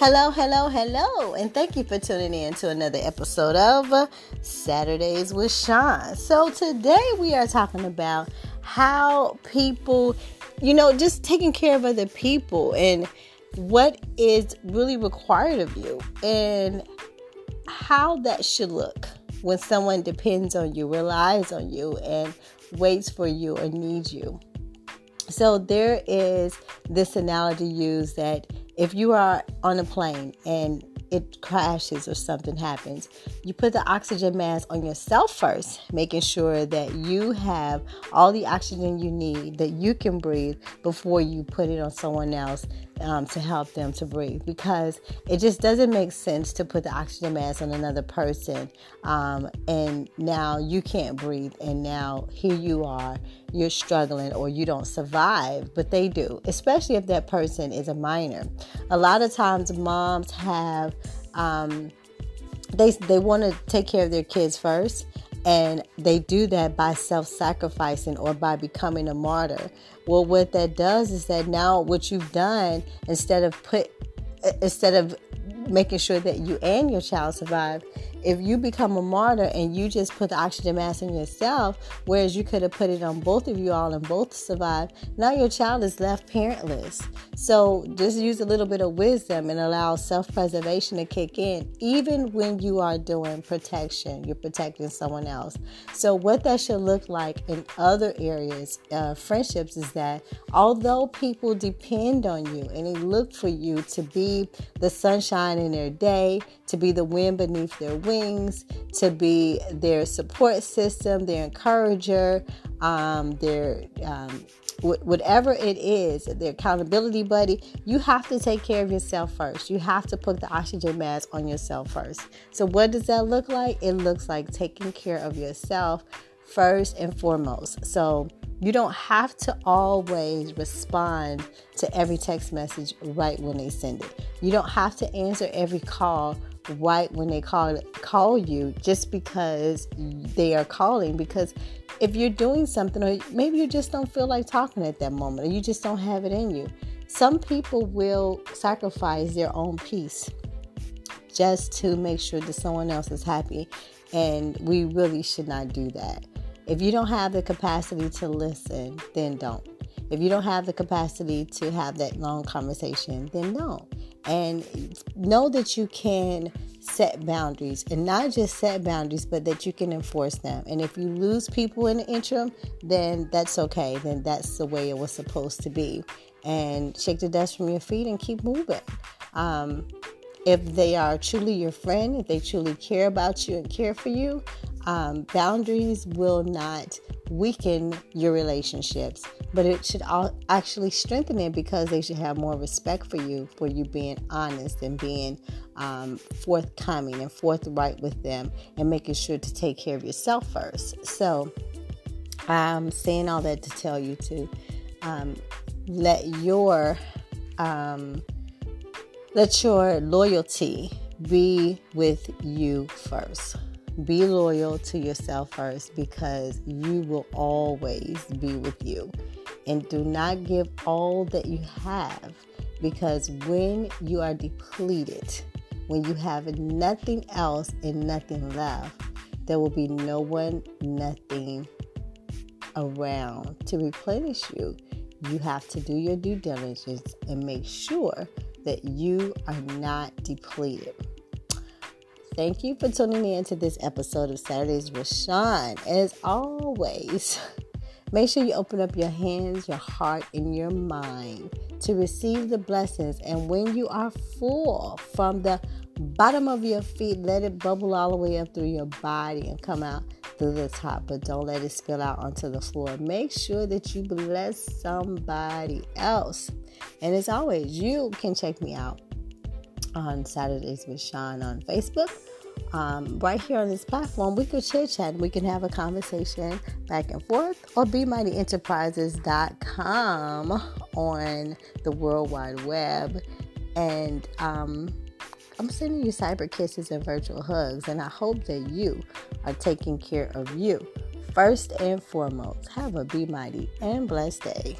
Hello, hello, hello, and thank you for tuning in to another episode of Saturdays with Sean. So today we are talking about how people, just taking care of other people and what is really required of you and how that should look when someone depends on you, relies on you, and waits for you or needs you. So there is this analogy used that if you are on a plane and it crashes or something happens, you put the oxygen mask on yourself first, making sure that you have all the oxygen you need, that you can breathe before you put it on someone else to help them to breathe. Because it just doesn't make sense to put the oxygen mask on another person and now you can't breathe. And now here you are, you're struggling or you don't survive, but they do, especially if that person is a minor. A lot of times moms have, they want to take care of their kids first. And they do that by self-sacrificing or by becoming a martyr. Well, what that does is that now what you've done, instead of making sure that you and your child survive, if you become a martyr and you just put the oxygen mask on yourself, whereas you could have put it on both of you all and both survived, now your child is left parentless. So just use a little bit of wisdom and allow self-preservation to kick in, even when you are doing protection. You're protecting someone else. So what that should look like in other areas, friendships, is that although people depend on you and they look for you to be the sunshine in their day, to be the wind beneath their wings, to be their support system, their encourager, whatever it is, their accountability buddy, you have to take care of yourself first. You have to put the oxygen mask on yourself first. So what does that look like? It looks like taking care of yourself first and foremost. So you don't have to always respond to every text message right when they send it. You don't have to answer every call right when they call you just because they are calling, because if you're doing something or maybe you just don't feel like talking at that moment or you just don't have it in you. Some people will sacrifice their own peace just to make sure that someone else is happy, and we really should not do that. If you don't have the capacity to listen, then don't. If you don't have the capacity to have that long conversation, then don't. And know that you can set boundaries, and not just set boundaries, but that you can enforce them. And if you lose people in the interim, then that's okay. Then that's the way it was supposed to be. And shake the dust from your feet and keep moving. If they are truly your friend, if they truly care about you and care for you, boundaries will not weaken your relationships, but it should actually strengthen it, because they should have more respect for you being honest and being forthcoming and forthright with them and making sure to take care of yourself first. So I'm saying all that to tell you to let your loyalty be with you first. Be loyal to yourself first, because you will always be with you. And do not give all that you have, because when you are depleted, when you have nothing else and nothing left, there will be no one, nothing around to replenish you. You have to do your due diligence and make sure that you are not depleted. Thank you for tuning in to this episode of Saturdays with Sean. As always, make sure you open up your hands, your heart, and your mind to receive the blessings. And when you are full from the bottom of your feet, let it bubble all the way up through your body and come out through the top, but don't let it spill out onto the floor. Make sure that you bless somebody else. And as always, you can check me out on Saturdays with Sean on Facebook. Right here on this platform, we could chit chat, we can have a conversation back and forth, or bemightyenterprises.com on the World Wide Web. And I'm sending you cyber kisses and virtual hugs, and I hope that you are taking care of you first and foremost. Have a be mighty and blessed day.